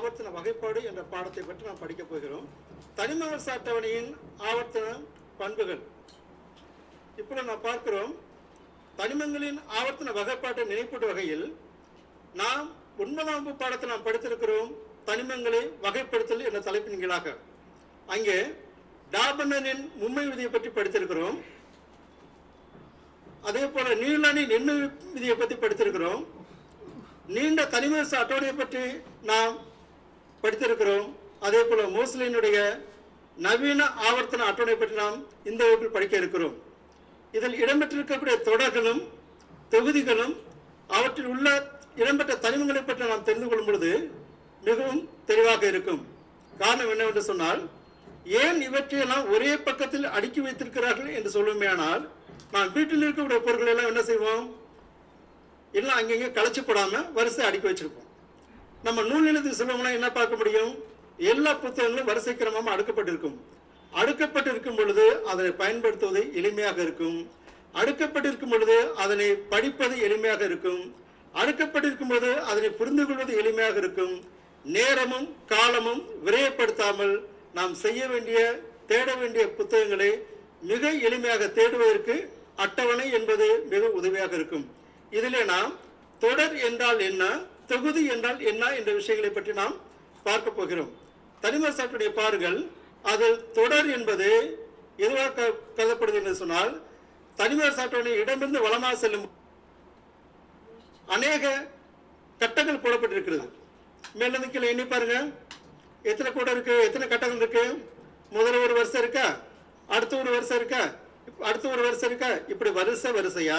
ஆவர்த்தன வகைப்பாடு என்ற பாடத்தை பற்றி நாம் படிக்கப் போகிறோம். தனிமவர் சாட்டவணையின் ஆவர்த்தன பண்புகள். இப்போ நாம் பார்க்கிறோம், தனிமங்களின் ஆவர்த்தன வகைப்பாட்டை நினைப்பூட்டும் வகையில் நாம் 9ஆம் வகுப்பு பாடத்தில் நாம் படித்திருக்கிறோம் தனிமங்களை வகைப்படுத்தல் என்ற தலைப்பின் கீழாக. அங்கே டார்பனின் மும்மை விதியை பற்றி படித்திருக்கிறோம், அதே போல நியூலனின் எண்ணு விதியை பற்றி படித்திருக்கிறோம், நீண்ட தனிம அட்டவணையை பற்றி நாம் படித்திருக்கிறோம், அதே போல மோஸ்லினுடைய நவீன ஆவர்த்தன அட்டவணையை பற்றி நாம் இந்த வகுப்பில் படிக்க இருக்கிறோம். இதில் இடம்பெற்றிருக்கக்கூடிய தொடர்களும் தொகுதிகளும் அவற்றில் உள்ள இடம்பெற்ற தனிமங்களை பற்றி நாம் தெரிந்து கொள்ளும் பொழுது மிகவும் தெளிவாக இருக்கும். காரணம் என்னவென்று சொன்னால், ஏன் இவற்றையெல்லாம் ஒரே பக்கத்தில் அடுக்கி வைத்திருக்கிறார்கள் என்று சொல்லுமே, ஆனால் நாம் வீட்டில் இருக்கக்கூடிய பொருட்கள் எல்லாம் என்ன செய்வோம், எல்லாம் அங்கங்கே களைச்சிப்படாமல் வரிசை அடுக்கி வச்சிருப்போம். நம்ம நூல் நிலையத்துக்கு செல்வோம்னா என்ன பார்க்க முடியும், எல்லா புத்தகங்களும் வரிசை கிரமமாக அடுக்கப்பட்டிருக்கும். அடுக்கப்பட்டிருக்கும் பொழுது அதனை பயன்படுத்துவது எளிமையாக இருக்கும், அடுக்கப்பட்டிருக்கும் பொழுது அதனை படிப்பது எளிமையாக இருக்கும், அடுக்கப்பட்டிருக்கும் பொழுது அதனை புரிந்து கொள்வது எளிமையாக இருக்கும். நேரமும் காலமும் விரயப்படுத்தாமல் நாம் செய்ய வேண்டிய தேட வேண்டிய புத்தகங்களை மிக எளிமையாக தேடுவதற்கு அட்டவணை என்பது மிக உதவியாக இருக்கும். இதில் நாம் தொடர் என்றால் என்ன, தொகுதி என்றால் என்ன என்ற விஷயங்களை பற்றி நாம் பார்க்க போகிறோம். தனிமர் சாட்டுடைய பாருங்கள், அதில் தொடர் என்பது எதுவாக கருதப்படுது என்று சொன்னால், தனிமர் சாட்டவனை இடமிருந்து வளமாக செல்லும் அநேக கட்டங்கள் போடப்பட்டிருக்கிறது. மேலிருந்து கீழே எண்ணி பாருங்க, எத்தனை கூட இருக்கு, எத்தனை கட்டங்கள் இருக்கு. முதல்ல ஒரு வருஷம் இருக்கா, அடுத்த ஒரு வருஷம் இருக்கா, அடுத்த ஒரு வருஷம் இருக்கா, இப்படி வரிசை வரிசையா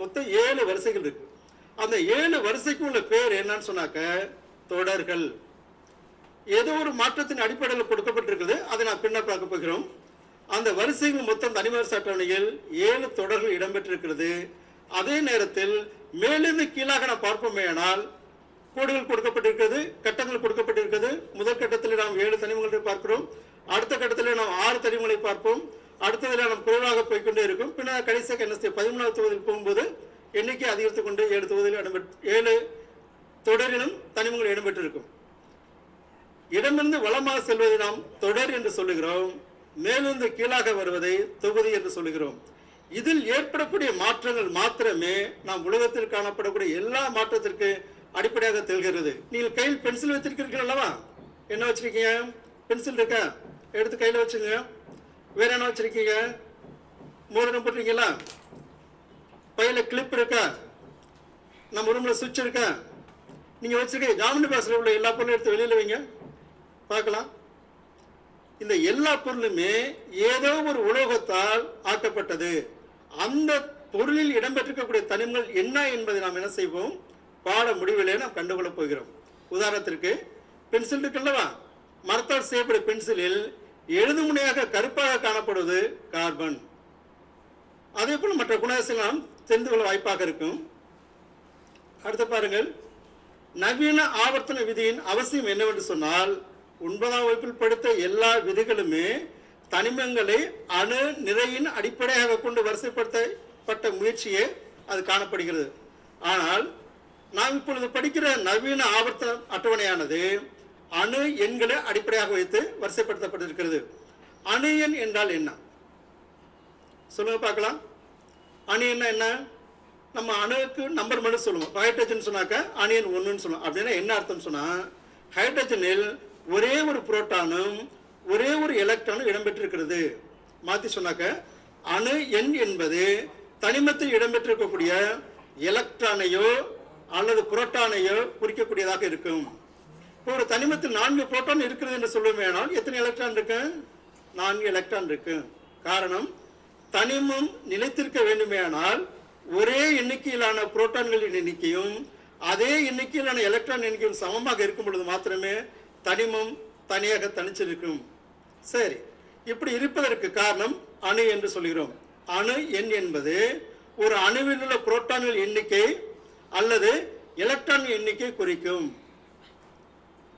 மொத்தம் 7 வரிசைகள் இருக்கு. அந்த 7 வரிசைக்கு உள்ள பேர் என்னன்னு சொன்னாக்க தொடர்கள். ஏதோ ஒரு மாற்றத்தின் அடிப்படையில் கொடுக்கப்பட்டிருக்கிறது, அதை நான் பின்னர் பார்க்க போகிறோம். அந்த வரிசைகள் மொத்தம் தனிமர் சாட்டவணையில் 7 தொடர்கள் இடம்பெற்றிருக்கிறது. அதே நேரத்தில் மேலிருந்து கீழாக நாம் பார்ப்போமேயானால் கோடுகள் கொடுக்கப்பட்டிருக்கிறது, கட்டங்கள் கொடுக்கப்பட்டிருக்கிறது. முதல் கட்டத்தில் நாம் 7 தனிமங்களை பார்க்கிறோம், அடுத்த கட்டத்தில் நாம் 6 தனிமங்களை பார்ப்போம், அடுத்ததில் நாம் குறைவாக போய்கொண்டே இருக்கும். பின்னர் கடைசியாக என்ன செய்ய 17ஆவது தொகுதியில் போகும்போது எண்ணிக்கை அதிகரித்துக் கொண்டு 7 தொகுதியில் இடம்பெற்று 7 தொடரிலும் தனிமங்கள் இடம்பெற்றிருக்கும். இடமிருந்து வளமாக செல்வதை நாம் தொடர் என்று சொல்லுகிறோம், மேலிருந்து கீழாக வருவதை தொகுதி என்று சொல்லுகிறோம். இதில் ஏற்படக்கூடிய மாற்றங்கள் மாத்திரமே நாம் உலகத்தில் காணப்படக்கூடிய எல்லா மாற்றத்திற்கு அடிப்படையாக திகழ்கிறது. நீங்கள் கையில் பென்சில் வச்சிருக்கிறீர்கள் அல்லவா, என்ன வச்சிருக்கீங்க, பென்சில் இருக்கா, எடுத்து கையில் வச்சுங்க. வேற என்ன வச்சிருக்கீங்க, மோதிரம் போட்டிருக்கீங்களா, பையில கிளிப் இருக்கா, நம்ம ரூம்ல சுவிட்ச் இருக்கா, நீங்க வச்சிருக்க ஜாமண்டி பாக்ஸ்ல உள்ள எல்லா பொருளும் எடுத்து வெளியில வைங்க பார்க்கலாம். இந்த எல்லா பொருளுமே ஏதோ ஒரு உலோகத்தால் ஆக்கப்பட்டது. அந்த பொருளில் இடம்பெற்றிருக்கக்கூடிய தனிமங்கள் என்ன என்பதை நாம் என்ன செய்வோம், பாட முடிவிலே நாம் கண்டுகொள்ள போகிறோம். உதாரணத்திற்கு பென்சில் இருக்குல்லவா, மரத்தால் செய்யப்படும் பென்சிலில் எழுதுமுனையாக கருப்பாக காணப்படுவது கார்பன். அதே போல் மற்ற குணாதிசயங்களை நாம் தெரிந்து கொள்ள வாய்ப்பாக இருக்கும். அடுத்து பாருங்கள், நவீன ஆவர்த்தன விதியின் அவசியம் என்னவென்று சொன்னால், 9ஆம் வகுப்பில் படித்த எல்லா விதிகளுமே தனிமங்களை அணு நிறையின் அடிப்படையாக கொண்டு வரிசைப்படுத்தப்பட்ட முயற்சியே அது காணப்படுகிறது. ஆனால் நாம் இப்பொழுது படிக்கிற நவீன ஆவர்த்தன அட்டவணையானது அணு எண்களை அடிப்படையாக வைத்து வரிசைப்படுத்தப்பட்டிருக்கிறது. அணு எண் என்றால் என்ன சொல்லுங்க பார்க்கலாம். அணு எண் என்ன, நம்ம அணுக்கு நம்பர் மட்டும் சொல்லுவோம். ஹைட்ரஜன் சொன்னாக்க அணு எண் 1ன்னு சொல்லுவோம். அப்படின்னா என்ன அர்த்தம் சொன்னால், ஹைட்ரஜனில் ஒரே ஒரு புரோட்டானும் ஒரே ஒரு எலக்ட்ரானும் இடம்பெற்றிருக்கிறது. மாற்றி சொன்னாக்க அணு எண் என்பது தனிமத்தில் இடம்பெற்றிருக்கக்கூடிய எலக்ட்ரானையோ அல்லது புரோட்டானையோ குறிக்கக்கூடியதாக இருக்கும். ஒரு தனிமத்தில் 4 புரோட்டான் இருக்கிறது என்று சொல்லுவேனால் எத்தனை எலக்ட்ரான் இருக்கு, 4 எலக்ட்ரான் இருக்கு. காரணம், தனிமம் நிலைத்திருக்க வேண்டுமேனால் ஒரே எண்ணிக்கையிலான புரோட்டான்களின் எண்ணிக்கையும் அதே எண்ணிக்கையிலான எலக்ட்ரான் எண்ணிக்கையும் சமமாக இருக்கும் பொழுது மாத்திரமே தனிமம் தனியாக தனிச்சிருக்கும். சரி, இப்படி இருப்பதற்கு காரணம் அணு என்று சொல்கிறோம். அணு எண் என்பது ஒரு அணுவில் உள்ள புரோட்டான்கள் எண்ணிக்கை அல்லது எலக்ட்ரான் எண்ணிக்கை குறிக்கும்.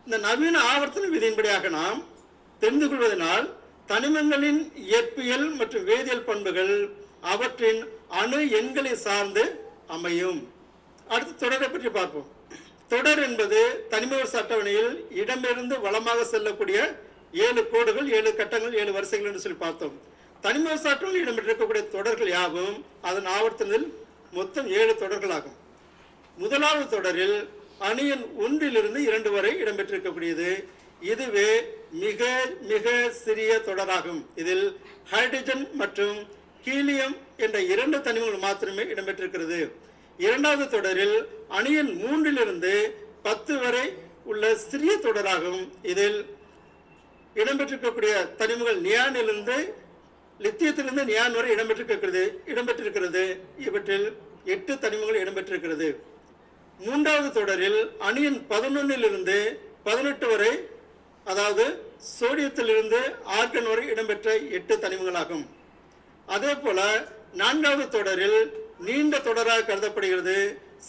இந்த நவீன ஆவர்த்தன விதியின்படியாக நாம் தெரிந்து கொள்வதனால் தனிமங்களின் இயற்பியல் மற்றும் வேதியியல் பண்புகள் அவற்றின் அணு எண்களை சார்ந்து அமையும். அடுத்து தொடரை பற்றி பார்ப்போம். தொடர் என்பது தனிமொழிச அட்டவணையில் இடமிருந்து வளமாக செல்லக்கூடிய 7 கோடுகள் 7 கட்டங்கள் 7 வரிசைகள் என்று சொல்லி பார்த்தோம். தனிமொழிச அட்டவணையில் இடம்பெற்றிருக்கக்கூடிய தொடர்கள் யாவும் அதன் ஆவர்த்தனில் மொத்தம் 7 தொடர்கள் ஆகும். முதலாவது தொடரில் அணியின் 1 முதல் 2 வரை இடம்பெற்றிருக்கக்கூடியது. இதுவே மிக மிக சிறிய தொடராகும். இதில் ஹைட்ரஜன் மற்றும் ஹீலியம் என்ற 2 தனிமங்கள் மாத்திரமே இடம்பெற்றிருக்கிறது. இரண்டாவது தொடரில் அணியின் 3 முதல் 10 வரை உள்ள சிறிய தொடராகும். இதில் இடம்பெற்றிருக்கக்கூடிய தனிமங்கள் நியானிலிருந்து லித்தியத்திலிருந்து நியான் வரை இடம்பெற்றிருக்கிறது. இவற்றில் 8 தனிமங்கள் இடம்பெற்றிருக்கிறது. மூன்றாவது தொடரில் அணியின் 11 முதல் 18 வரை, அதாவது சோடியத்திலிருந்து ஆர்கன் வரை இடம்பெற்ற 8 தனிமங்களாகும். அதே போல 4வது தொடரில் நீண்ட தொடராக கருதப்படுகிறது.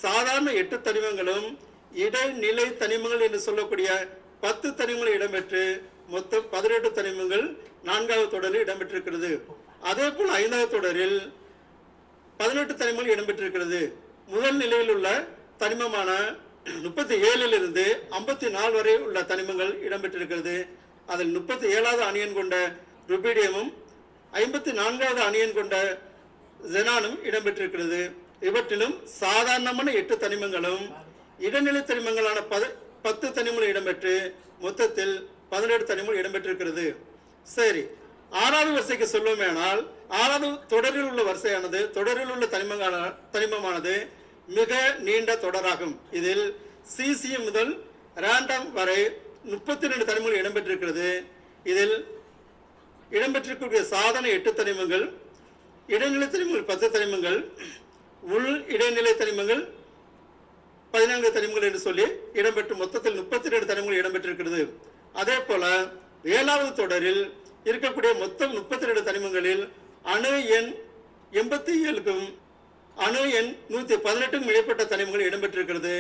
சாதாரண 8 தனிமங்களும் இடைநிலை தனிமங்கள் என்று சொல்லக்கூடிய 10 தனிமங்கள் இடம்பெற்று மொத்தம் 18 தனிமங்கள் 4வது தொடரில் இடம்பெற்றிருக்கிறது. அதே போல் 5வது தொடரில் 18 தனிமங்கள் இடம்பெற்றிருக்கிறது. முதல் நிலையில் உள்ள தனிமமான 37லிருந்து 54 வரை உள்ள தனிமங்கள் இடம்பெற்றிருக்கிறது. அதில் 37வது அணியன் கொண்ட ருபீடியமும் 54வது அணியன் கொண்ட ஜெனானும் இடம்பெற்றிருக்கிறது. இவற்றிலும் சாதாரணமான 8 தனிமங்களும் இடைநிலை தனிமங்களான 10 தனிமங்கள் இடம்பெற்று மொத்தத்தில் 17 தனிமங்கள் இடம்பெற்றிருக்கிறது. சரி, 6வது வரிசைக்கு சொல்லுமேனால் 6வது தொடரில் உள்ள வரிசையானது தொடரில் உள்ள தனிமமானது மிக நீண்ட தொடராகும். இதில் சிசிஎம் முதல் ரேண்டம் வரை 32 தனிமங்கள் இடம்பெற்றிருக்கிறது. இதில் இடம்பெற்றிருக்கக்கூடிய சாதாரண 8 தனிமங்கள், இடைநிலை தனிமங்கள் 10 தனிமங்கள், உள் இடைநிலை தனிமங்கள் 14 தனிமங்கள் என்று சொல்லி இடம்பெற்று மொத்தத்தில் 32 தனிமங்கள் இடம்பெற்றிருக்கிறது. அதே போல 7வது தொடரில் இருக்கக்கூடிய மொத்தம் 32 தனிமங்களில் அணு எண் 87க்கும் அணு எண் 118க்கும் மேற்பட்ட தனிமங்கள் இடம்பெற்றிருக்கிறது.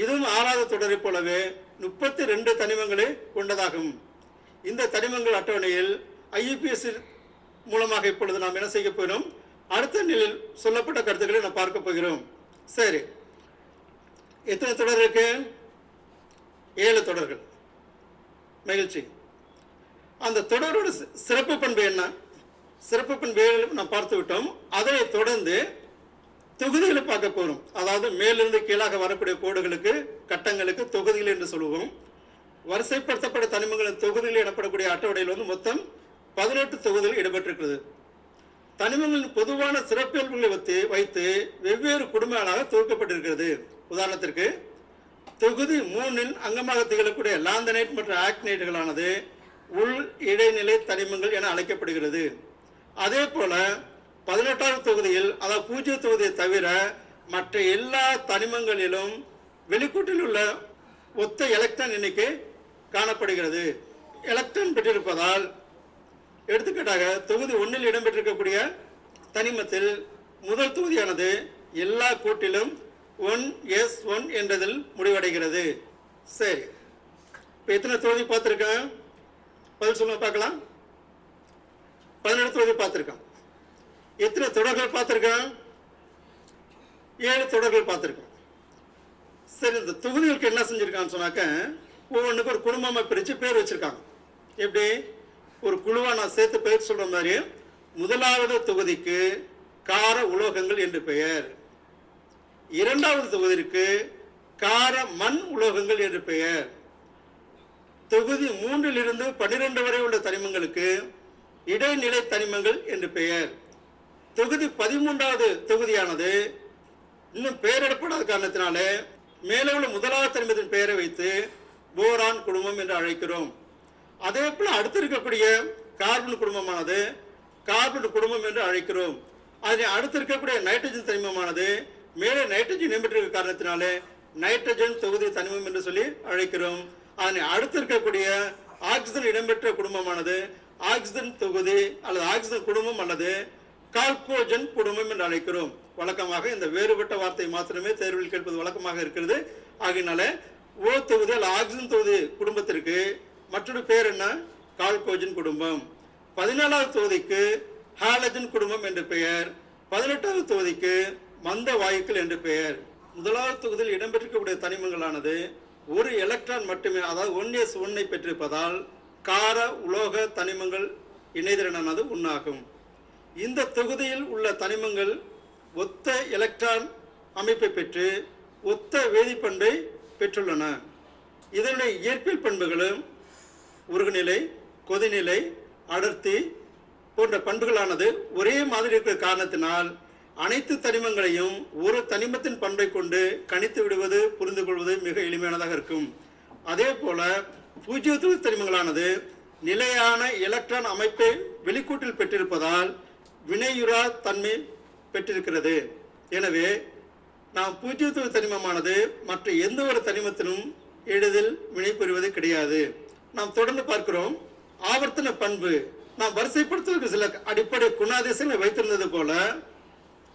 இதுவும் 6வது தொடரை போலவே 32 தனிமங்களை கொண்டதாகும். இந்த தனிமங்கள் அட்டவணையில் IUPAC மூலமாக இப்பொழுது நாம் என்ன செய்ய போகிறோம், அடுத்த நிலையில் சொல்லப்பட்ட கருத்துக்களை நாம் பார்க்க போகிறோம். சரி, எத்தனை தொடர் இருக்கு? 7 தொடர்கள். மகிழ்ச்சி. அந்த தொடரோட சிறப்பு பண்பு என்ன? சிறப்பு பண்பு நாம் பார்த்து விட்டோம். அதனை தொடர்ந்து தொகுதிகளை பார்க்க போகிறோம். அதாவது மேலிருந்து கீழாக வரக்கூடிய கோடுகளுக்கு கட்டங்களுக்கு தொகுதிகள் என்று சொல்லுவோம். வரிசைப்படுத்தப்பட்ட தனிமங்களின் தொகுதிகள் இடப்படக்கூடிய அட்டவணையில் வந்து மொத்தம் 18 தொகுதிகள் இடம்பெற்றிருக்கிறது. தனிமங்களின் பொதுவான சிறப்பியல்புகளை வைத்து வெவ்வேறு குடும்பங்களாக தொகுக்கப்பட்டிருக்கிறது. உதாரணத்திற்கு தொகுதி 3இன் அங்கமாக திகழக்கூடிய லாந்தனைட் மற்றும் ஆக்னைட்டுகளானது உள் இடைநிலை தனிமங்கள் என அழைக்கப்படுகிறது. அதே போல 18வது தொகுதியில், அதாவது 0 தொகுதியை தவிர மற்ற எல்லா தனிமங்களிலும் வெளிக்கூட்டில் உள்ள ஒத்த எலக்ட்ரான் எண்ணிக்கை காணப்படுகிறது. எலக்ட்ரான் பெற்றிருப்பதால் எடுத்துக்காட்டாக தொகுதி 1இல் இடம்பெற்றிருக்கக்கூடிய தனிமத்தில் முதல் தொகுதியானது எல்லா கூட்டிலும் 1s1 என்றதில் முடிவடைகிறது. சரி, இப்போ எத்தனை தொகுதி பார்த்துருக்கேன்? பதில் சொல்லுங்க பார்க்கலாம். 17 தொகுதி பார்த்துருக்கோம். எத்தனை தொடர்கள் பார்த்துருக்கோம்? 7 தொடர்கள் பார்த்துருக்கோம். சரி, இந்த தொகுதிகளுக்கு என்ன செஞ்சுருக்கான்னு சொன்னாக்க ஒவ்வொன்றுக்கு ஒரு குடும்பமாக பிரித்து பேர் வச்சுருக்காங்க. எப்படி ஒரு குழுவாக நான் சேர்த்து பெயர் சொல்கிற மாதிரி, முதலாவது தொகுதிக்கு கார உலோகங்கள் என்று பெயர், 2வது தொகுதிக்கு கார மண் உலோகங்கள் என்று பெயர், தொகுதி 3 முதல் 12 வரை உள்ள தனிமங்களுக்கு இடைநிலை தனிமங்கள் என்று பெயர், தொகுதி 13வது தொகுதியானது இன்னும் பெயரிடப்படாத காரணத்தினாலே மேலே உள்ள முதலாவது தனிமத்தின் பெயரை வைத்து போரான் குடும்பம் என்று அழைக்கிறோம். அதே போல் அடுத்து இருக்கக்கூடிய கார்பன் குடும்பமானது கார்பன் குடும்பம் என்று அழைக்கிறோம். அதனை அடுத்து இருக்கக்கூடிய நைட்ரஜன் தனிமமானது மேலே நைட்ரஜன் இடம்பெற்றிருக்க காரணத்தினாலே நைட்ரஜன் தொகுதி தனிமம் என்று சொல்லி அழைக்கிறோம். அதனை அடுத்து இருக்கக்கூடிய ஆக்சிஜன் இடம்பெற்ற குடும்பமானது ஆக்சிஜன் தொகுதி அல்லது ஆக்சிஜன் குடும்பம் அல்லது கார்கோஜன் குடும்பம் என்று அழைக்கிறோம். வழக்கமாக இந்த வேறுபட்ட வார்த்தை மாத்திரமே தேர்வில் கேட்பது வழக்கமாக இருக்கிறது. ஆகினால ஓ தொகுதி அல்லது ஆக்சிஜன் தொகுதி குடும்பத்திற்கு மற்றொரு பேர் என்ன? கால்கோஜன் குடும்பம். 14வது தொகுதிக்கு ஹாலஜன் குடும்பம் என்று பெயர், 18வது தொகுதிக்கு மந்த வாயுக்கள் என்று பெயர். முதலாவது தொகுதியில் இடம்பெற்றிருக்கக்கூடிய தனிமங்களானது ஒரு எலக்ட்ரான் மட்டுமே, அதாவது 1s1 பெற்றிருப்பதால் கார உலோக தனிமங்கள் இணைதிறனானது ஒன்றாகும். இந்த தொகுதியில் உள்ள தனிமங்கள் ஒத்த எலக்ட்ரான் அமைப்பை பெற்று ஒத்த வேதிப்பண்பை பெற்றுள்ளன. இதனுடைய இயற்பியல் பண்புகளும் உருகுநிலை, கொதிநிலை, அடர்த்தி போன்ற பண்புகளானது ஒரே மாதிரி இருக்கிற காரணத்தினால் அனைத்து தனிமங்களையும் ஒரு தனிமத்தின் பண்பை கொண்டு கணித்து விடுவது, புரிந்து கொள்வது மிக எளிமையானதாக இருக்கும். அதே போல பூஜ்ஜிய தொகுதி தனிமங்களானது நிலையான எலக்ட்ரான் அமைப்பை வெளிக்கூட்டில் பெற்றிருப்பதால் வினையுறா தன்மை பெற்றிருக்கிறது. எனவே நாம் பூஜ்ஜிய தொகுதி தனிமமானது மற்ற எந்த ஒரு தனிமத்திலும் எளிதில் வினைபுரிவது கிடையாது. நாம் தொடர்ந்து பார்க்கிறோம் ஆவர்த்தன பண்பு. நாம் வரிசைப்படுத்துவதற்கு சில அடிப்படை குணாதிசயங்களை வைத்திருந்தது போல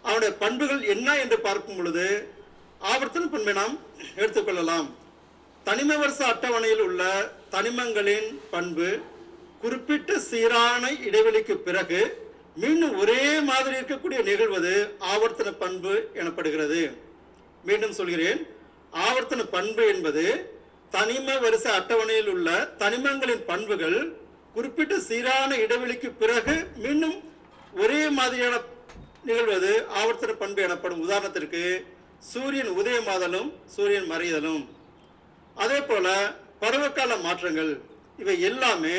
அவனுடைய பண்புகள் என்ன என்று பார்க்கும் பொழுது ஆவர்த்தன பண்பை நாம் எடுத்துக்கொள்ளலாம். தனிம வரிசை அட்டவணையில் உள்ள தனிமங்களின் பண்பு குறிப்பிட்ட சீரான இடைவெளிக்கு பிறகு மீண்டும் ஒரே மாதிரி இருக்கக்கூடிய நிகழ்வது ஆவர்த்தன பண்பு எனப்படுகிறது. மீண்டும் சொல்கிறேன், ஆவர்த்தன பண்பு என்பது தனிம வரிசை அட்டவணையில் உள்ள தனிமங்களின் பண்புகள் குறிப்பிட்ட சீரான இடைவெளிக்கு பிறகு மீண்டும் ஒரே மாதிரியான நிகழ்வது ஆவர்த்தன பண்பு எனப்படும். உதாரணத்திற்கு சூரியன் உதயமாதலும் சூரியன் மறைதலும், அதே போல பருவகால மாற்றங்கள், இவை எல்லாமே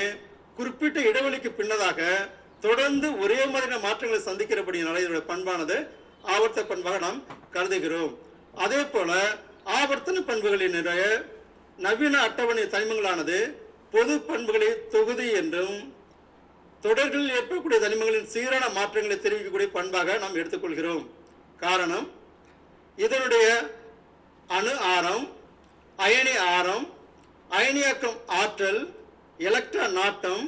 குறிப்பிட்ட இடைவெளிக்கு பின்னதாக தொடர்ந்து ஒரே மாதிரியான மாற்றங்களை சந்திக்கிறபடியினால இதனுடைய பண்பானது ஆவர்த்தன பண்பாக நாம் கருதுகிறோம். அதே போல ஆவர்த்தன பண்புகளினுடைய நவீன அட்டவணை தனிமங்களானது பொது பண்புகளை தொகுதி என்றும் தொடர்களில் ஏற்படக்கூடிய தனிமங்களின் சீரான மாற்றங்களை தெரிவிக்கக்கூடிய பண்பாக நாம் எடுத்துக்கொள்கிறோம். காரணம், இதனுடைய அணு ஆரம், அயனி ஆரம், அயனியாக்கம் ஆற்றல், எலக்ட்ரான் நாட்டம்,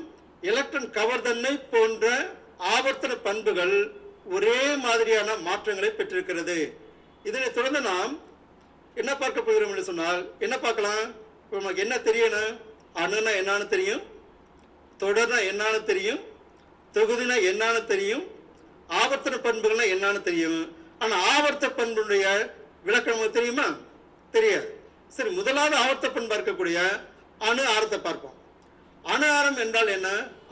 எலக்ட்ரான் கவர்தன்மை போன்ற ஆவர்த்தன பண்புகள் ஒரே மாதிரியான மாற்றங்களை பெற்றிருக்கிறது. இதனை தொடர்ந்து நாம் என்ன பார்க்க போகிறோம் என்று சொன்னால் என்ன பார்க்கலாம்? நமக்கு என்ன தெரியணும்? அணுனா என்னான்னு தெரியும், தொடர்னா என்னான்னு தெரியும், தொகுதினா என்னான்னு தெரியும், ஆவர்த்தன பண்புகள்னா என்னான்னு தெரியும். ஆனால் ஆவர்த்த பண்புடைய விளக்கம் தெரியுமா? தெரியாது. சரி, முதலாவது ஆவர்த்த பண்பு இருக்கக்கூடிய அணு ஆரத்தை பார்ப்போம். அணு ஆரம் என்றால் என்ன?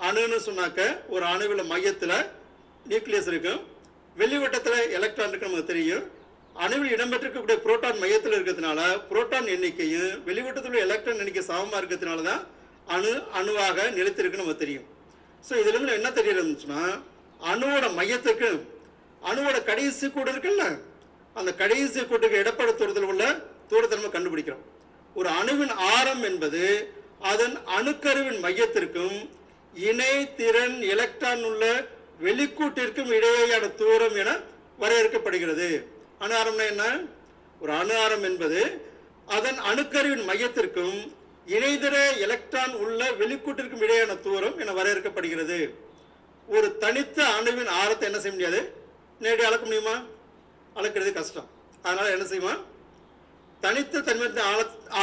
அணுன்னு சொன்னாக்க ஒரு அணுவில மையத்தில் நியூக்ளியஸ் இருக்கும், வெளிவட்டத்தில் எலக்ட்ரான் இருக்கு, நமக்கு தெரியும். அணுவில் இடம்பெற்றிருக்கக்கூடிய புரோட்டான் மையத்தில் இருக்கிறதுனால புரோட்டான் எண்ணிக்கையும் வெளிவட்டத்தில் எலக்ட்ரான் எண்ணிக்கை சமமாக இருக்கிறதுனால தான் அணு அணுவாக நிலைத்திருக்கு, நமக்கு தெரியும். ஸோ இதுலேருந்து என்ன தெரியுதுன்னா அணுவோட மையத்துக்கு அணுவோட கடைசி கூடு இருக்குல்ல, அந்த கடைசி கூட்டுக்கு இடப்பட தூரத்தில் உள்ள தூரத்தை நம்ம கண்டுபிடிக்கிறோம். ஒரு அணுவின் ஆரம் என்பது அதன் அணுக்கருவின் மையத்திற்கும் இணை திறன் எலக்ட்ரான் உள்ள வெளிக்கூட்டிற்கும் இடையேயான தூரம் என வரையறுக்கப்படுகிறது. அணு ஆரம்னா என்ன? ஒரு அணு ஆரம் என்பது அதன் அணுக்கருவின் மையத்திற்கும் இணைதிற எலக்ட்ரான் உள்ள வெளிக்கூட்டிற்கும் இடையேயான தூரம் என வரையறுக்கப்படுகிறது. ஒரு தனித்த அணுவின் ஆரத்தை என்ன செய்ய முடியாது, நேரடி அளக்க முடியுமா? அளக்கிறது கஷ்டம். அதனால் என்ன செய்யுமா, தனித்த தனிமத்தின்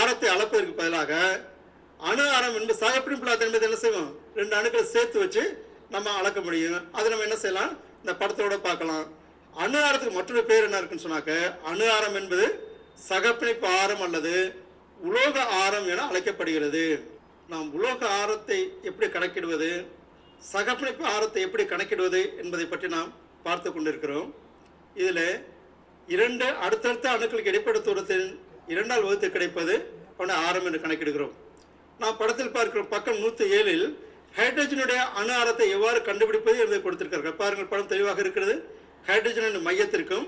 ஆரத்தை அளப்பதற்கு பதிலாக அணு ஆரம் என்பது சாயப்பிடிப்பில்லா தனிமத்தை என்ன செய்வோம், ரெண்டு அணுக்களை சேர்த்து வச்சு நம்ம அளக்க முடியும். அதை நம்ம என்ன செய்யலாம், இந்த படத்தோட பார்க்கலாம். அணு ஆரத்துக்கு மற்றொரு பேர் என்ன இருக்குன்னு சொன்னாக்க அணு ஆரம் என்பது சகப்பிணைப்பு ஆரம் அல்லது உலோக ஆரம் என அழைக்கப்படுகிறது. நாம் உலோக ஆரத்தை எப்படி கணக்கிடுவது, சகப்பிணைப்பு ஆரத்தை எப்படி கணக்கிடுவது என்பதை பற்றி நாம் பார்த்து கொண்டிருக்கிறோம். இதில் இரண்டு அடுத்தடுத்த அணுக்களுக்கு இடைப்பட்ட தூரத்தின் இரண்டால் வகுத்து கிடைப்பது அவனுடைய ஆரம் என்று கணக்கிடுகிறோம். நாம் படத்தில் பார்க்கிறோம், பக்கம் 107 ஹைட்ரஜனுடைய அணு ஆரத்தை எவ்வாறு கண்டுபிடிப்பது என்பதை கொடுத்திருக்கிறார்கள். பாருங்கள், படம் தெளிவாக இருக்கிறது. ஹைட்ரஜனின் மையத்திற்கும்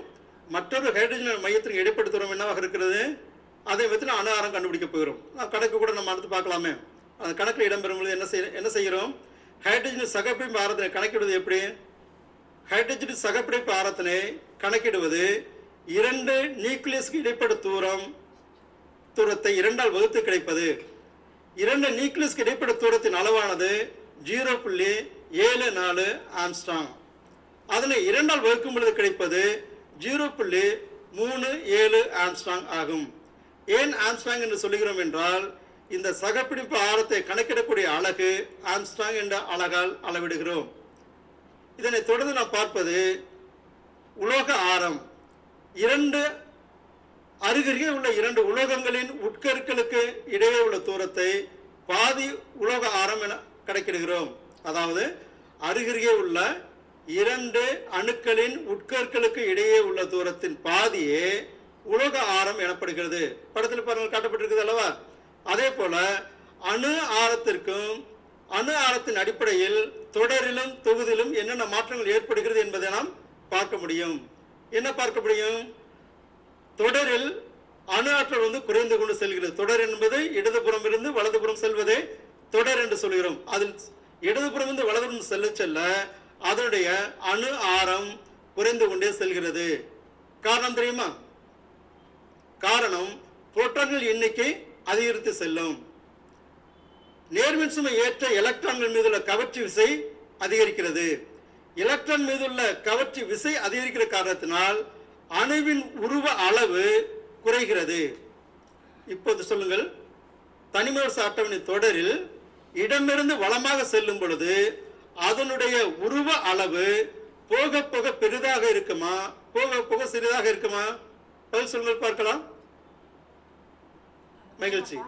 மற்றொரு ஹைட்ரஜனின் மையத்திற்கும் இடைப்பட்ட தூரம் என்னவாக இருக்கிறது, அதை வைத்து அணு ஆரம் கண்டுபிடிக்க போகிறோம். நான் கணக்கு கூட நம்ம அடுத்து பார்க்கலாமே. அந்த கணக்கில் இடம்பெறும்பொழுது என்ன செய்கிறோம், ஹைட்ரஜன் சகப்பிணைப்பு ஆரத்தினை கணக்கிடுவது எப்படி? ஹைட்ரஜன் சகப்பிணைப்பு ஆரத்தினை கணக்கிடுவது இரண்டு நியூக்ளியஸ்க்கு இடைப்பட்ட தூரத்தை இரண்டால் வகுத்து கிடைப்பது. இரண்டு நியூக்ளியஸ்க்கு இடைப்பட்ட தூரத்தின் அளவானது 0.74 ஆம்ஸ்ட்ராங். அதனை இரண்டால் வகுக்கும் பொழுது கிடைப்பது 0.37 ஆம்ஸ்ட்ராங் ஆகும். ஏன் ஆம்ஸ்ட்ராங் என்று சொல்லுகிறோம் என்றால் இந்த சகப்பிடிப்பு ஆரத்தை கணக்கிடக்கூடிய அலகு ஆம்ஸ்ட்ராங் என்ற அலகால் அளவிடுகிறோம். இதனை தொடர்ந்து நாம் பார்ப்பது உலோக ஆரம். இரண்டு அருகருகே உள்ள இரண்டு உலோகங்களின் உட்கற்களுக்கு இடையே உள்ள தூரத்தை பாதி உலோக ஆரம் என கணக்கிடுகிறோம். அதாவது அருகருகே உள்ள இரண்டு அணுக்களின் உட்கற்களுக்கு இடையே உள்ள தூரத்தின் பாதியே உலோக ஆரம் எனப்படுகிறது. படத்தில் பாருங்கள், காட்டப்பட்டிருக்குது அல்லவா. அதே போல அணு ஆரத்திற்கும் அணு ஆரத்தின் அடிப்படையில் தொடரிலும் தொகுதியிலும் என்னென்ன மாற்றங்கள் ஏற்படுகிறது என்பதை நாம் பார்க்க முடியும். என்ன பார்க்க முடியும்? தொடரில் அணு ஆற்றல் வந்து குறைந்து கொண்டு செல்கிறது. தொடர் என்பது இடதுபுறம் இருந்து வலதுபுறம் செல்வதே தொடர் என்று சொல்கிறோம். அதில் இடதுபுறம் இருந்து வலதுபுறம் செல்ல செல்ல அதனுடைய அணு ஆரம் குறைந்து கொண்டே செல்கிறது. காரணம் தெரியுமா? காரணம், புரோட்டான்கள் எண்ணிக்கை அதிகரித்து செல்லும். நேர்மின் சுமை ஏற்ற எலக்ட்ரான்கள் மீதுள்ள கவர்ச்சி விசை அதிகரிக்கிறது. எலக்ட்ரான் மீதுள்ள கவர்ச்சி விசை அதிகரிக்கிற காரணத்தினால் அணுவின் உருவ அளவு குறைகிறது. இப்போது சொல்லுங்கள், தனிமவர்ச அட்டவணை தொடரில் இடமிருந்து வலமாக செல்லும் பொழுது அதனுடைய உருவ அளவு போக போக பெரிதாக இருக்குமா, போக போக சிறிதாக இருக்குமா? பதில் சொல்லுங்கள் பார்க்கலாம். மகிழ்ச்சி.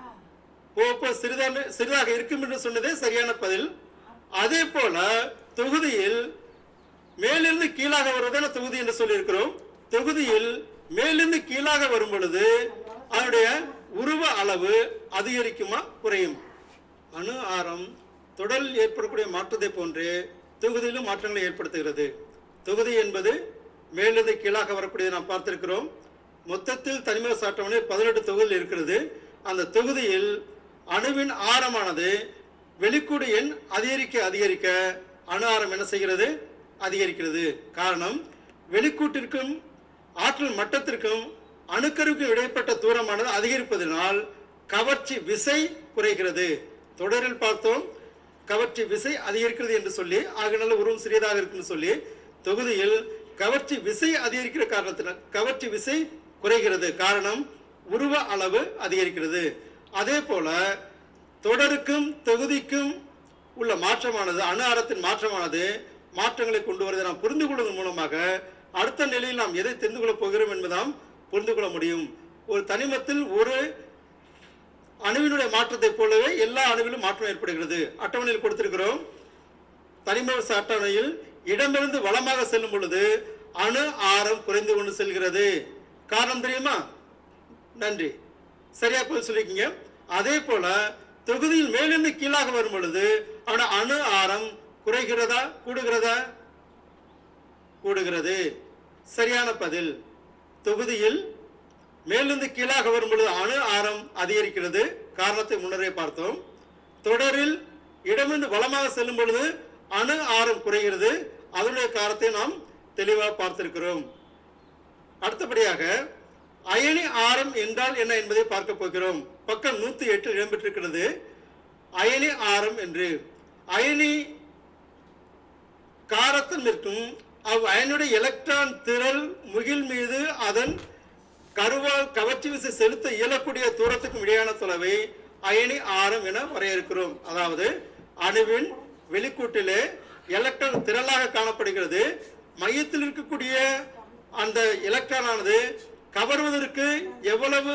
சிறிதாக இருக்கும் என்று சொன்னதே சரியான பதில். அதே போல தொகுதியில் மேலிருந்து கீழாக வருவதான தொகுதி என்று சொல்லியிருக்கிறோம். தொகுதியில் மேலிருந்து கீழாக வரும் பொழுது அதனுடைய உருவ அளவு அதிகரிக்குமா குறையும்? அணு ஆரம் தொடரில் ஏற்படக்கூடிய மாற்றத்தை போன்று தொகுதியிலும் மாற்றங்களை ஏற்படுத்துகிறது. தொகுதி என்பது மேலிருந்து கீழாக வரக்கூடியதை நாம் பார்த்திருக்கிறோம். மொத்தத்தில் தனிம சாட்டவனை 18 தொகுதியில் இருக்கிறது. அந்த தொகுதியில் அணுவின் ஆரமானது வெளிக்கூடு எண் அதிகரிக்க அதிகரிக்க அணு ஆரம் என்ன செய்கிறது? அதிகரிக்கிறது. காரணம், வெளிக்கூட்டிற்கும் ஆற்றல் மட்டத்திற்கும் அணுக்கருக்கும் இடைப்பட்ட தூரமானது அதிகரிப்பதனால் கவர்ச்சி விசை குறைகிறது. தொடரில் பார்த்தோம் கவர்ச்சி விசை அதிகரிக்கிறது என்று சொல்லி, ஆகினால உருவம் சிறியதாக இருக்குன்னு சொல்லி, தொகுதியில் கவர்ச்சி விசை அதிகரிக்கிற காரணத்தினால் கவர்ச்சி விசை குறைகிறது. காரணம், உருவ அளவு அதிகரிக்கிறது. அதே போல தொடருக்கும் தொகுதிக்கும் உள்ள மாற்றமானது, அணு ஆரத்தின் மாற்றமானது மாற்றங்களை கொண்டு வருவதை நாம் புரிந்து கொள்வதன் மூலமாக அடுத்த நிலையில் நாம் எதை தெரிந்து கொள்ளப் போகிறோம் என்பதாம் புரிந்து கொள்ள முடியும். ஒரு தனிமத்தில் ஒரு அணுவினுடைய மாற்றத்தை போலவே எல்லா அணுவிலும் மாற்றம் ஏற்படுகிறது. அட்டவணையில் கொடுத்திருக்கிறோம். தனிமவர்ச அட்டவணையில் இடமிருந்து வலமாக செல்லும் பொழுது அணு ஆரம் குறைந்து கொண்டு செல்கிறது. காரணம் தெரியுமா? நன்றி, சரியா போய் சொல்லிக்கிங்க. அதே போல தொகுதியில் மேலிருந்து கீழாக வரும் பொழுது அவன அணு ஆரம் குறைகிறதா கூடுகிறதா? கூடுகிறது. சரியான பதில். தொகுதியில் மேலிருந்து கீழாக வரும் பொழுது அணு ஆரம் அதிகரிக்கிறது. காரணத்தை முன்னரே பார்த்தோம். தொடரில் இடமிருந்து வலமாக செல்லும் பொழுது அணு ஆரம் குறைகிறது. அதனுடைய காரணத்தை நாம் தெளிவாக பார்த்திருக்கிறோம். அடுத்தபடியாக அயனி ஆரம் என்றால் என்ன என்பதை பார்க்க போகிறோம். பக்கம் 108 இடம்பெற்றிருக்கிறது. அயனி ஆரம் என்று அயனி காரத்தில் நிற்கும் அவ் அயனுடைய எலக்ட்ரான் திரள் முகில் மீது அதன் கருவால் கவர்ச்சி விசை செலுத்த இயலக்கூடிய தூரத்துக்கும் இடையான தொலைவை அயனி ஆரம் என வரையறுக்கிறோம். அதாவது அணுவின் வெளிக்கூட்டிலே எலக்ட்ரான் திரளாக காணப்படுகிறது. மையத்தில் இருக்கக்கூடிய அந்த எலக்ட்ரான் ஆனது கவர்வதற்கு எவ்வளவு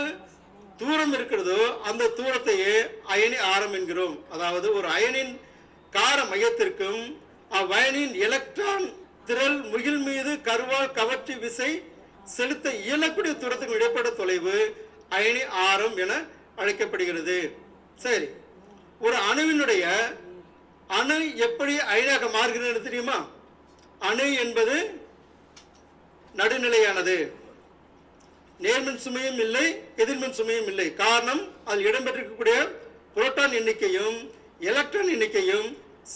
தூரம் இருக்கிறதோ அந்த தூரத்தையே அயனி ஆரம் என்கிறோம். அதாவது ஒரு அயனின் கார மையத்திற்கும் அவ்வயனின் எலக்ட்ரான் திரள் முகில் மீது கருவால் கவர்ச்சி விசை செலுத்த இயலக்கூடிய தூரத்துக்கும் இடைப்பட்ட தொலைவு அயனி ஆரம் என அழைக்கப்படுகிறது. சரி, ஒரு அணுவினுடைய அணு எப்படி அயனாக மாறுகிறது தெரியுமா? அணு என்பது நடுநிலையானது. நேர்மின் சுமையும் இல்லை, எதிர்மின் சுமையும் இல்லை. காரணம், அதில் இடம்பெற்றிருக்கக்கூடிய புரோட்டான் எண்ணிக்கையும் எலக்ட்ரான் எண்ணிக்கையும்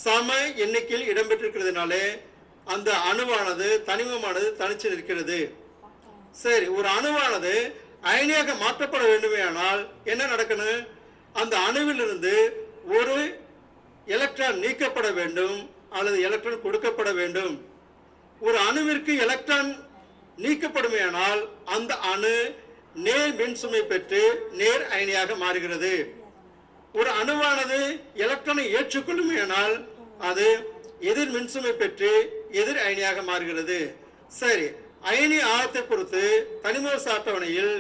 சம எண்ணிக்கையில் இடம்பெற்றிருக்கிறதுனாலே அந்த அணுவானது தனிமமானது தனிச்சு இருக்கிறது. சரி, ஒரு அணுவானது அயனியாக மாற்றப்பட வேண்டுமேயானால் என்ன நடக்கணும்? அந்த அணுவிலிருந்து ஒரு எலக்ட்ரான் நீக்கப்பட வேண்டும் அல்லது எலக்ட்ரான் கொடுக்கப்பட வேண்டும். ஒரு அணுவிற்கு எலக்ட்ரான் நீக்கப்படுமையானால் அந்த அணு நேர் மின் சுமை பெற்று நேர் அயனியாக மாறுகிறது. ஒரு அணுவானது எலக்ட்ரானை ஏற்றுக்கொள்ளுமையானால் அது எதிர் மின் சுமை பெற்று எதிர் அயனியாக மாறுகிறது. சரி, அயனி ஆரத்தை பொறுத்து தனிமவர்ச அட்டவணையில்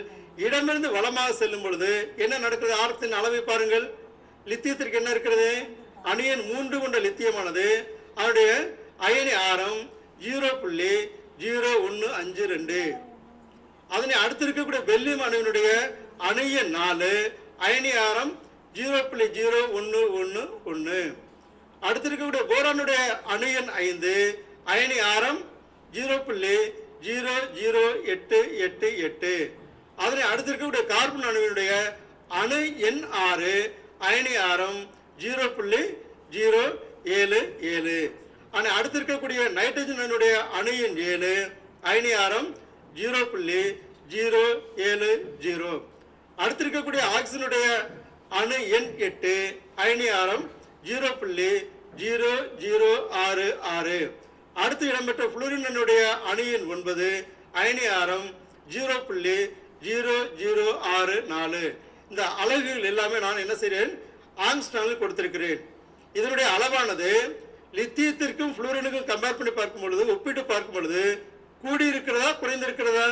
இடமிருந்து வளமாக செல்லும் பொழுது என்ன நடக்கிறது? ஆரத்தின் அளவை பாருங்கள். லித்தியத்திற்கு என்ன இருக்கிறது? அணியன் 3 கொண்ட லித்தியமானது அதனுடைய அயனி ஆரம் 0.0152. அதனை அடுத்து இருக்கக்கூடிய வெள்ளியம் அணுவினுடைய அணியன் 4, அயனி ஆரம் 0.0111. அடுத்து இருக்கக்கூடிய போரானுடைய அணுயன் 5, அயனி ஆரம் 0.00888. அதனை அடுத்து இருக்கக்கூடிய கார்பன் அணுவினுடைய அணு எண் 6, அயனி ஆரம் 0.077. ஆனால் அடுத்து இருக்கக்கூடிய நைட்ரஜன் அணுடைய அணு எண் 7, அயனி ஆரம் 0.070. அடுத்து இருக்கக்கூடிய ஆக்சிஜனுடைய அணு எண் 8, அயனி ஆரம் 0.0066. அடுத்து இடம்பெற்ற புளோரினுடைய அணு எண் 9, அயனி ஆரம் 0.0064. இந்த அளவுகள் எல்லாமே நான் என்ன செய்கிறேன்? ஆங்ஸ்ட்ராமில் கொடுத்திருக்கிறேன். இதனுடைய அளவானது லித்தியத்திற்கும் புளோரினுக்கும் கம்பேர் பண்ணி பார்க்கும் பொழுது, ஒப்பிட்டு பார்க்கும் பொழுது கூடியிருக்கிறதா குறைந்திருக்கிறதா?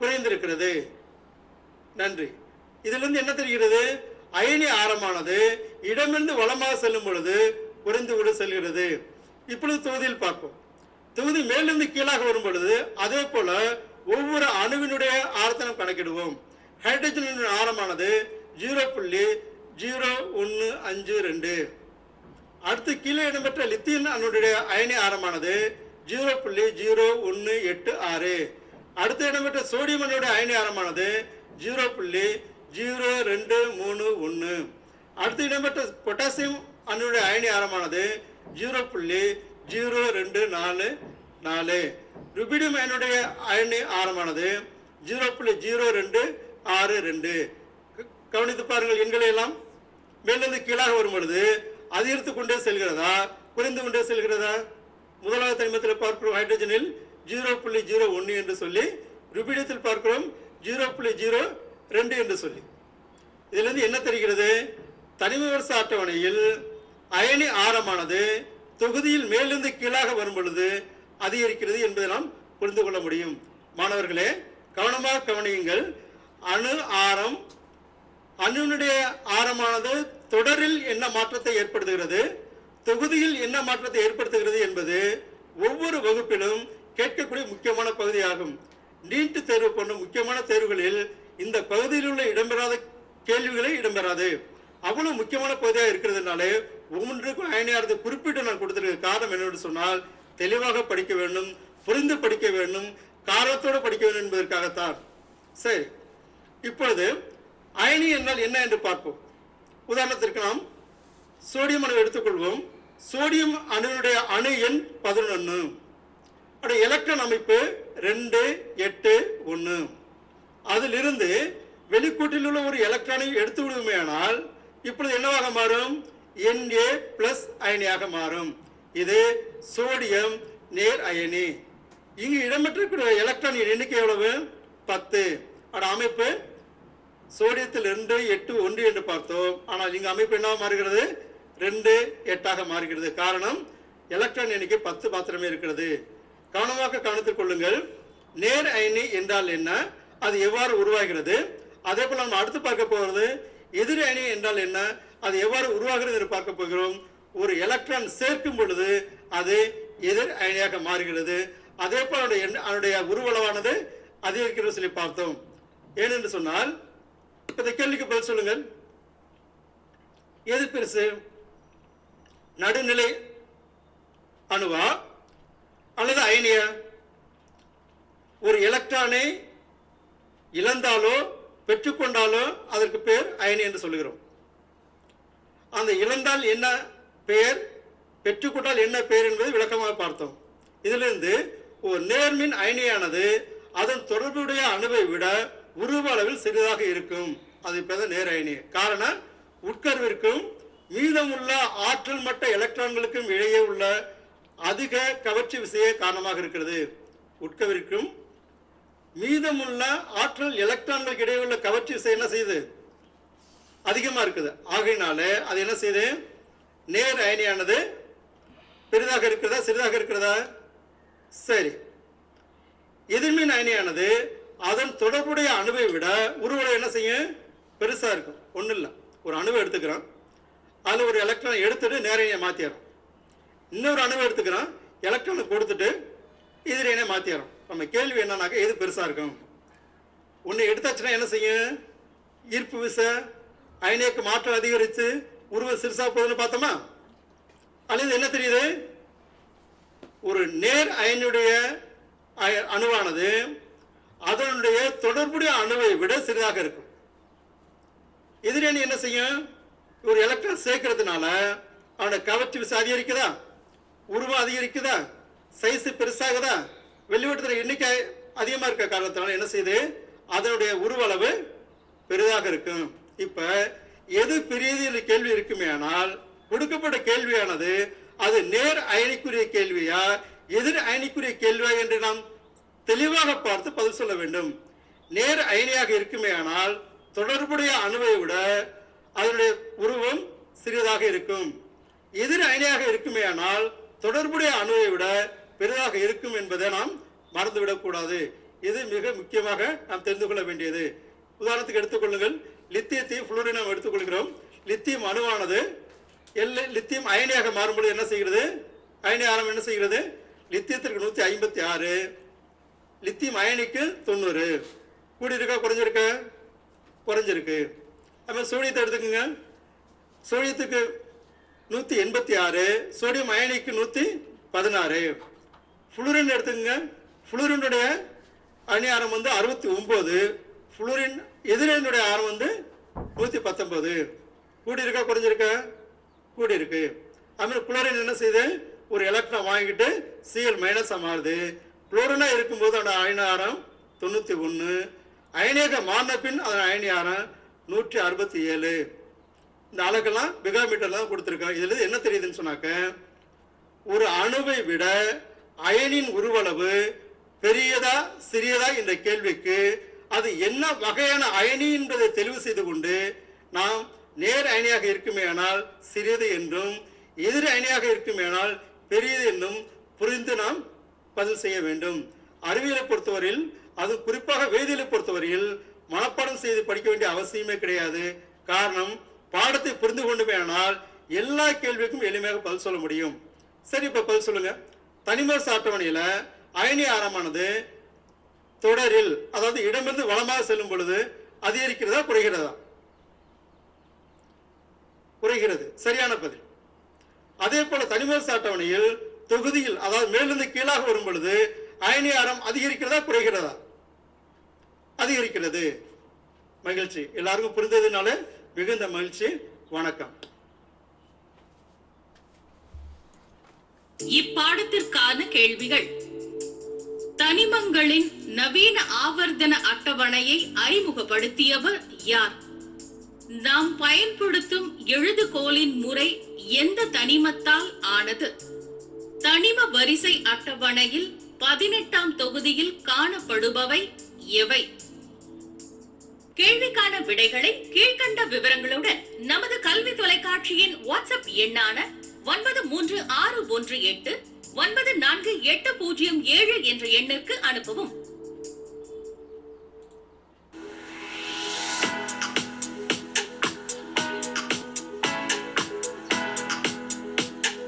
குறைந்திருக்கிறது. நன்றி. இதிலிருந்து என்ன தெரிகிறது? அயனி ஆரமானது இடமிருந்து வளமாக செல்லும் பொழுது குறைந்து கூட செல்கிறது. இப்பொழுது தொகுதியில் பார்ப்போம். தொகுதி மேலிருந்து கீழாக வரும் பொழுது அதே போல ஒவ்வொரு அணுவினுடைய ஆரத்தை கணக்கிடுவோம். ஹைட்ரஜனின் ஆரமானது 0.0152. அடுத்து கீழே இடம்பெற்ற லித்தியன் அணுடைய அயனி ஆரமானது 0.0186. அடுத்து இடம்பெற்ற சோடியம் அணுடைய அயனி ஆரமானது 0.0231. அடுத்து இடம்பெற்ற பொட்டாசியம் அணுடைய அயனி ஆரமானது 0.0244. ருபிடியம் அயனுடைய அயனி ஆரமானது 0.0262. கவனித்து பாருங்கள், எண்களை எல்லாம் மேலிருந்து கீழாக வரும் பொழுது அதிகரித்து கொண்டே செல்கிறதா குறைந்து கொண்டே செல்கிறதா? முதலாவது தனிமத்தில் பார்க்கிறோம் ஹைட்ரஜனில் 0.01 என்று சொல்லி, ருபீடியத்தில் பார்க்கிறோம் 0.02 என்று சொல்லி. இதிலிருந்து என்ன தெரிகிறது? தனிம வரிசை அட்டவணையில் அயனி ஆரமானது தொகுதியில் மேலிருந்து கீழாக வரும் பொழுது அதிகரிக்கிறது என்பதை நாம் புரிந்து கொள்ள முடியும். மாணவர்களே, கவனமாக கவனியுங்கள். அணு ஆரம், அணுனுடைய ஆரமானது தொடரில் என்ன மாற்றத்தை ஏற்படுத்துகிறது, தொகுதியில் என்ன மாற்றத்தை ஏற்படுத்துகிறது என்பது ஒவ்வொரு வகுப்பிலும் கேட்கக்கூடிய முக்கியமான பகுதியாகும். நீட்டு தேர்வு போன்ற முக்கியமான தேர்வுகளில் இந்த பகுதியில் உள்ள இடம்பெறாத கேள்விகளே இடம்பெறாது. அவ்வளவு முக்கியமான பகுதியாக இருக்கிறதுனாலே ஒவ்வொன்றுக்கும் அயனியாரத்தை குறிப்பிட்டு நான் கொடுத்திருக்க காரணம் என்னென்னு சொன்னால், தெளிவாக படிக்க வேண்டும், புரிந்து படிக்க வேண்டும், காரணத்தோடு படிக்க வேண்டும் என்பதற்காகத்தான். சரி, இப்பொழுது அயனி என்றால் என்ன என்று பார்ப்போம். உதாரணத்திற்கு நாம் சோடியம் அணு எடுத்துக்கொள்வோம். சோடியம் அணுவினுடைய அணு எண் 11. அதனுடைய எலக்ட்ரான் அமைப்பு 2, 8, 1. அதிலிருந்து வெளிக்கூட்டில் உள்ள ஒரு எலக்ட்ரானை எடுத்து விடுவோமேயானால் இப்பொழுது என்னவாக மாறும்? Na+ அயனியாக மாறும். இது சோடியம் நேர் அயனி. இங்கு இடம்பெற்றிருக்கிற எலக்ட்ரான் எண்ணிக்கை எவ்வளவு? 10. அதோட அமைப்பு சோடியத்தில் 2, 8, 1 என்று பார்த்தோம். ஆனால் இங்கு அமைப்பு என்னவாக மாறுகிறது? 2, 8ஆக மாறுகிறது. காரணம், எலக்ட்ரான் எண்ணிக்கை 10 மாத்திரமே இருக்கிறது. கவனமாக கவனித்துக் கொள்ளுங்கள். நேர் அயனி என்றால் என்ன, அது எவ்வாறு உருவாகிறது, அதே போல் நம்ம அடுத்து பார்க்க போகிறது எதிர் அயனி என்றால் என்ன, அது எவ்வாறு உருவாகிறது என்று பார்க்க போகிறோம். ஒரு எலக்ட்ரான் சேர்க்கும் பொழுது அது எதிர் அயனியாக மாறுகிறது. அதே போல் அதனுடைய உருவளவானது அதிகரிக்கிறது சொல்லி பார்த்தோம். ஏனென்று சொன்னால், இந்த கேள்விக்கு பதில் சொல்லுங்கள், எது பெருசு, நடுநிலை அணுவா அல்லது அயனியா? ஒரு எலக்ட்ரானை இழந்தாலோ பெற்றுக்கொண்டாலோ அதற்கு பெயர் அயனி என்று சொல்லுகிறோம். அந்த இழந்தால் என்ன பெயர், பெற்றுக்கொண்டால் என்ன பெயர் என்பதை விளக்கமாக பார்த்தோம். இதிலிருந்து ஒரு நேர்மின் அயனியானது அதன் தொடர்புடைய அணுவை விட உருவ அளவில் சிறிதாக இருக்கும். அது இப்ப நேர் அயனி. காரணம், உட்கருவிற்கும் மீதமுள்ள ஆற்றல் மட்ட எலக்ட்ரான்களுக்கும் இடையே உள்ள அதிக கவர்ச்சி விசையே காரணமாக இருக்கிறது. உட்கருவிற்கும் மீதமுள்ள ஆற்றல் எலக்ட்ரான்களுக்கு இடையே உள்ள கவர்ச்சி விசை என்ன செய்யுது? அதிகமா இருக்குது. ஆகையினாலே அது என்ன செய்யுது? நேர் அயனியானது பெரிதாக இருக்கிறதா சிறிதாக இருக்கிறதா? சரி. எதிர்மின் அயனியானது அதன் தொடர்புடைய அணுவை விட உருவளவு என்ன செய்யும், பெருசாக இருக்கும். ஒன்றும் இல்லை, ஒரு அணுவை எடுத்துக்கிறான், அதில் ஒரு எலக்ட்ரான் எடுத்துட்டு நேரடியை மாற்றிடுறோம். இன்னொரு அணுவை எடுத்துக்கிறான், எலக்ட்ரானை கொடுத்துட்டு எதிரேனே மாற்றிடுறோம். நம்ம கேள்வி என்னன்னாக்கா எது பெருசாக இருக்கும்? ஒன்று எடுத்தாச்சுன்னா என்ன செய்யும், ஈர்ப்பு விசை அயனிக்கு மாற்றம் அதிகரித்து உருவ சிறுசாக போகுதுன்னு பார்த்தோமா? அல்லது என்ன தெரியுது, ஒரு நேர் அயனுடைய அணுவானது அதனுடைய தொடர்புடைய அணுவை விட சிறிதாக இருக்கும். எதிரணி என்ன செய்யும், ஒரு எலக்ட்ரான் சேர்க்கறதுனால அவனோட கவர்ச்சி விசை அதிகரிக்குதா, உருவம் அதிகரிக்குதா, சைஸு பெருசாகுதா, வெளிவட்டத்தில் எண்ணிக்கை அதிகமாக இருக்க காரணத்தினால என்ன செய்யுது, அதனுடைய உருவளவு பெரிதாக இருக்கும். இப்போ எது பெரியது கேள்வி இருக்குமே, ஆனால் கொடுக்கப்பட்ட கேள்வியானது அது நேர் அயனிக்குரிய கேள்வியா எதிர் அயனிக்குரிய கேள்வியா என்று நாம் தெளிவாக பார்த்து பதில் சொல்ல வேண்டும். நேர் அயனியாக இருக்குமே ஆனால் தொடர்புடைய அணுவை விட அதனுடைய உருவம் சிறியதாக இருக்கும். எதிர் அயனியாக இருக்குமே ஆனால் தொடர்புடைய அணுவை விட பெரிதாக இருக்கும் என்பதை நாம் மறந்துவிடக்கூடாது. இது மிக முக்கியமாக நாம் தெரிந்து கொள்ள வேண்டியது. உதாரணத்துக்கு எடுத்துக்கொள்ளுங்கள், லித்தியத்தையும் புளூரையும் நாம் எடுத்துக்கொள்கிறோம். லித்தியம் அணுவானது லித்தியம் அயனியாக மாறும்பொழுது என்ன செய்கிறது, அயனி ஆரம் என்ன செய்கிறது, லித்தியத்திற்கு 156, லித்தியம் அயனிக்கு 90. கூடியிருக்கா குறைஞ்சிருக்க? குறைஞ்சிருக்கு. அதுமாதிரி சோடியத்தை எடுத்துக்கோங்க, சோடியத்துக்கு 186, சோடியம் அயனிக்கு 116. ஃப்ளூரின் எடுத்துக்கோங்க, ஃப்ளூரினுடைய அயனி ஆரம் 69, ஃப்ளூரின் எதிரனுடைய ஆரம் 119. கூடியிருக்கா குறைஞ்சிருக்க? கூடி இருக்கு. அதுமாதிரி குளோரின் என்ன செய்யுது, ஒரு எலக்ட்ரான் வாங்கிட்டு சிஎல் மைனஸாக மாறுது. குளோரினாக இருக்கும்போது அதோட அயனி ஆரம் 91, அயனியாக மாறின பின் அதன் அயனி ஆரம் 167. இந்த அளக்கெல்லாம் பிகாமீட்டரில் தான் கொடுத்துருக்கோம். இதில் என்ன தெரியுதுன்னு சொன்னாக்க, ஒரு அணுவை விட அயனின் உருவளவு பெரியதா சிறியதா என்ற கேள்விக்கு அது என்ன வகையான அயனி என்பதை தெளிவு செய்து கொண்டு நாம் நேர் அயனியாக இருக்குமேனால் சிறியது என்றும் எதிர் அயனியாக இருக்குமேனால் பெரியது என்றும் புரிந்து நாம் பதில் செய்ய வேண்டும். அறிவியலை பொறுத்தவரையில், அது குறிப்பாக வேதியியலை பொறுத்தவரையில் மனப்பாடம் செய்து படிக்க வேண்டிய அவசியமே கிடையாது. காரணம், பாடத்தை புரிந்து கொண்டுமேனால் எல்லா கேள்விக்கும் எளிமையாக பதில் சொல்ல முடியும். சரி, இப்போ பதில் சொல்லுங்க. தனிமர் சாட்டவணையில் அயனி ஆரமானது தொடரில், அதாவது இடமிருந்து வளமாக செல்லும் பொழுது அதிகரிக்கிறதா குறைகிறதா? குறைகிறது. சரியான பதில். அதே போல தனிமர் சாட்டவணையில் தொகுதியில், அதாவது மேலிருந்து கீழாக வரும் பொழுது அயனி ஆரம் அதிகரிக்கிறதா குறைகிறதா? அதிகரிக்கிறது. மகிழ்ச்சி. எல்லாருக்கும் புரிந்ததுனால மிகுந்த மகிழ்ச்சி. வணக்கம். இப்பாடத்திற்கான கேள்விகள்: தனிமங்களின் நவீன ஆவர்த்தன அட்டவணையை அறிமுகப்படுத்தியவர் யார்? நாம் பயன்படுத்தும் எழுதுகோலின் முறை எந்த தனிமத்தால் ஆனது? தனிம வரிசை அட்டவணையில் 18ஆம் தொகுதியில் காணப்படுபவை எவை? கேள்விக்கான விடைகளை கீழ்கண்ட விவரங்களுடன் நமது கல்வி தொலைக்காட்சியின் வாட்ஸ்அப் எண்ணான 9361894807 என்ற எண்ணிற்கு அனுப்பவும்.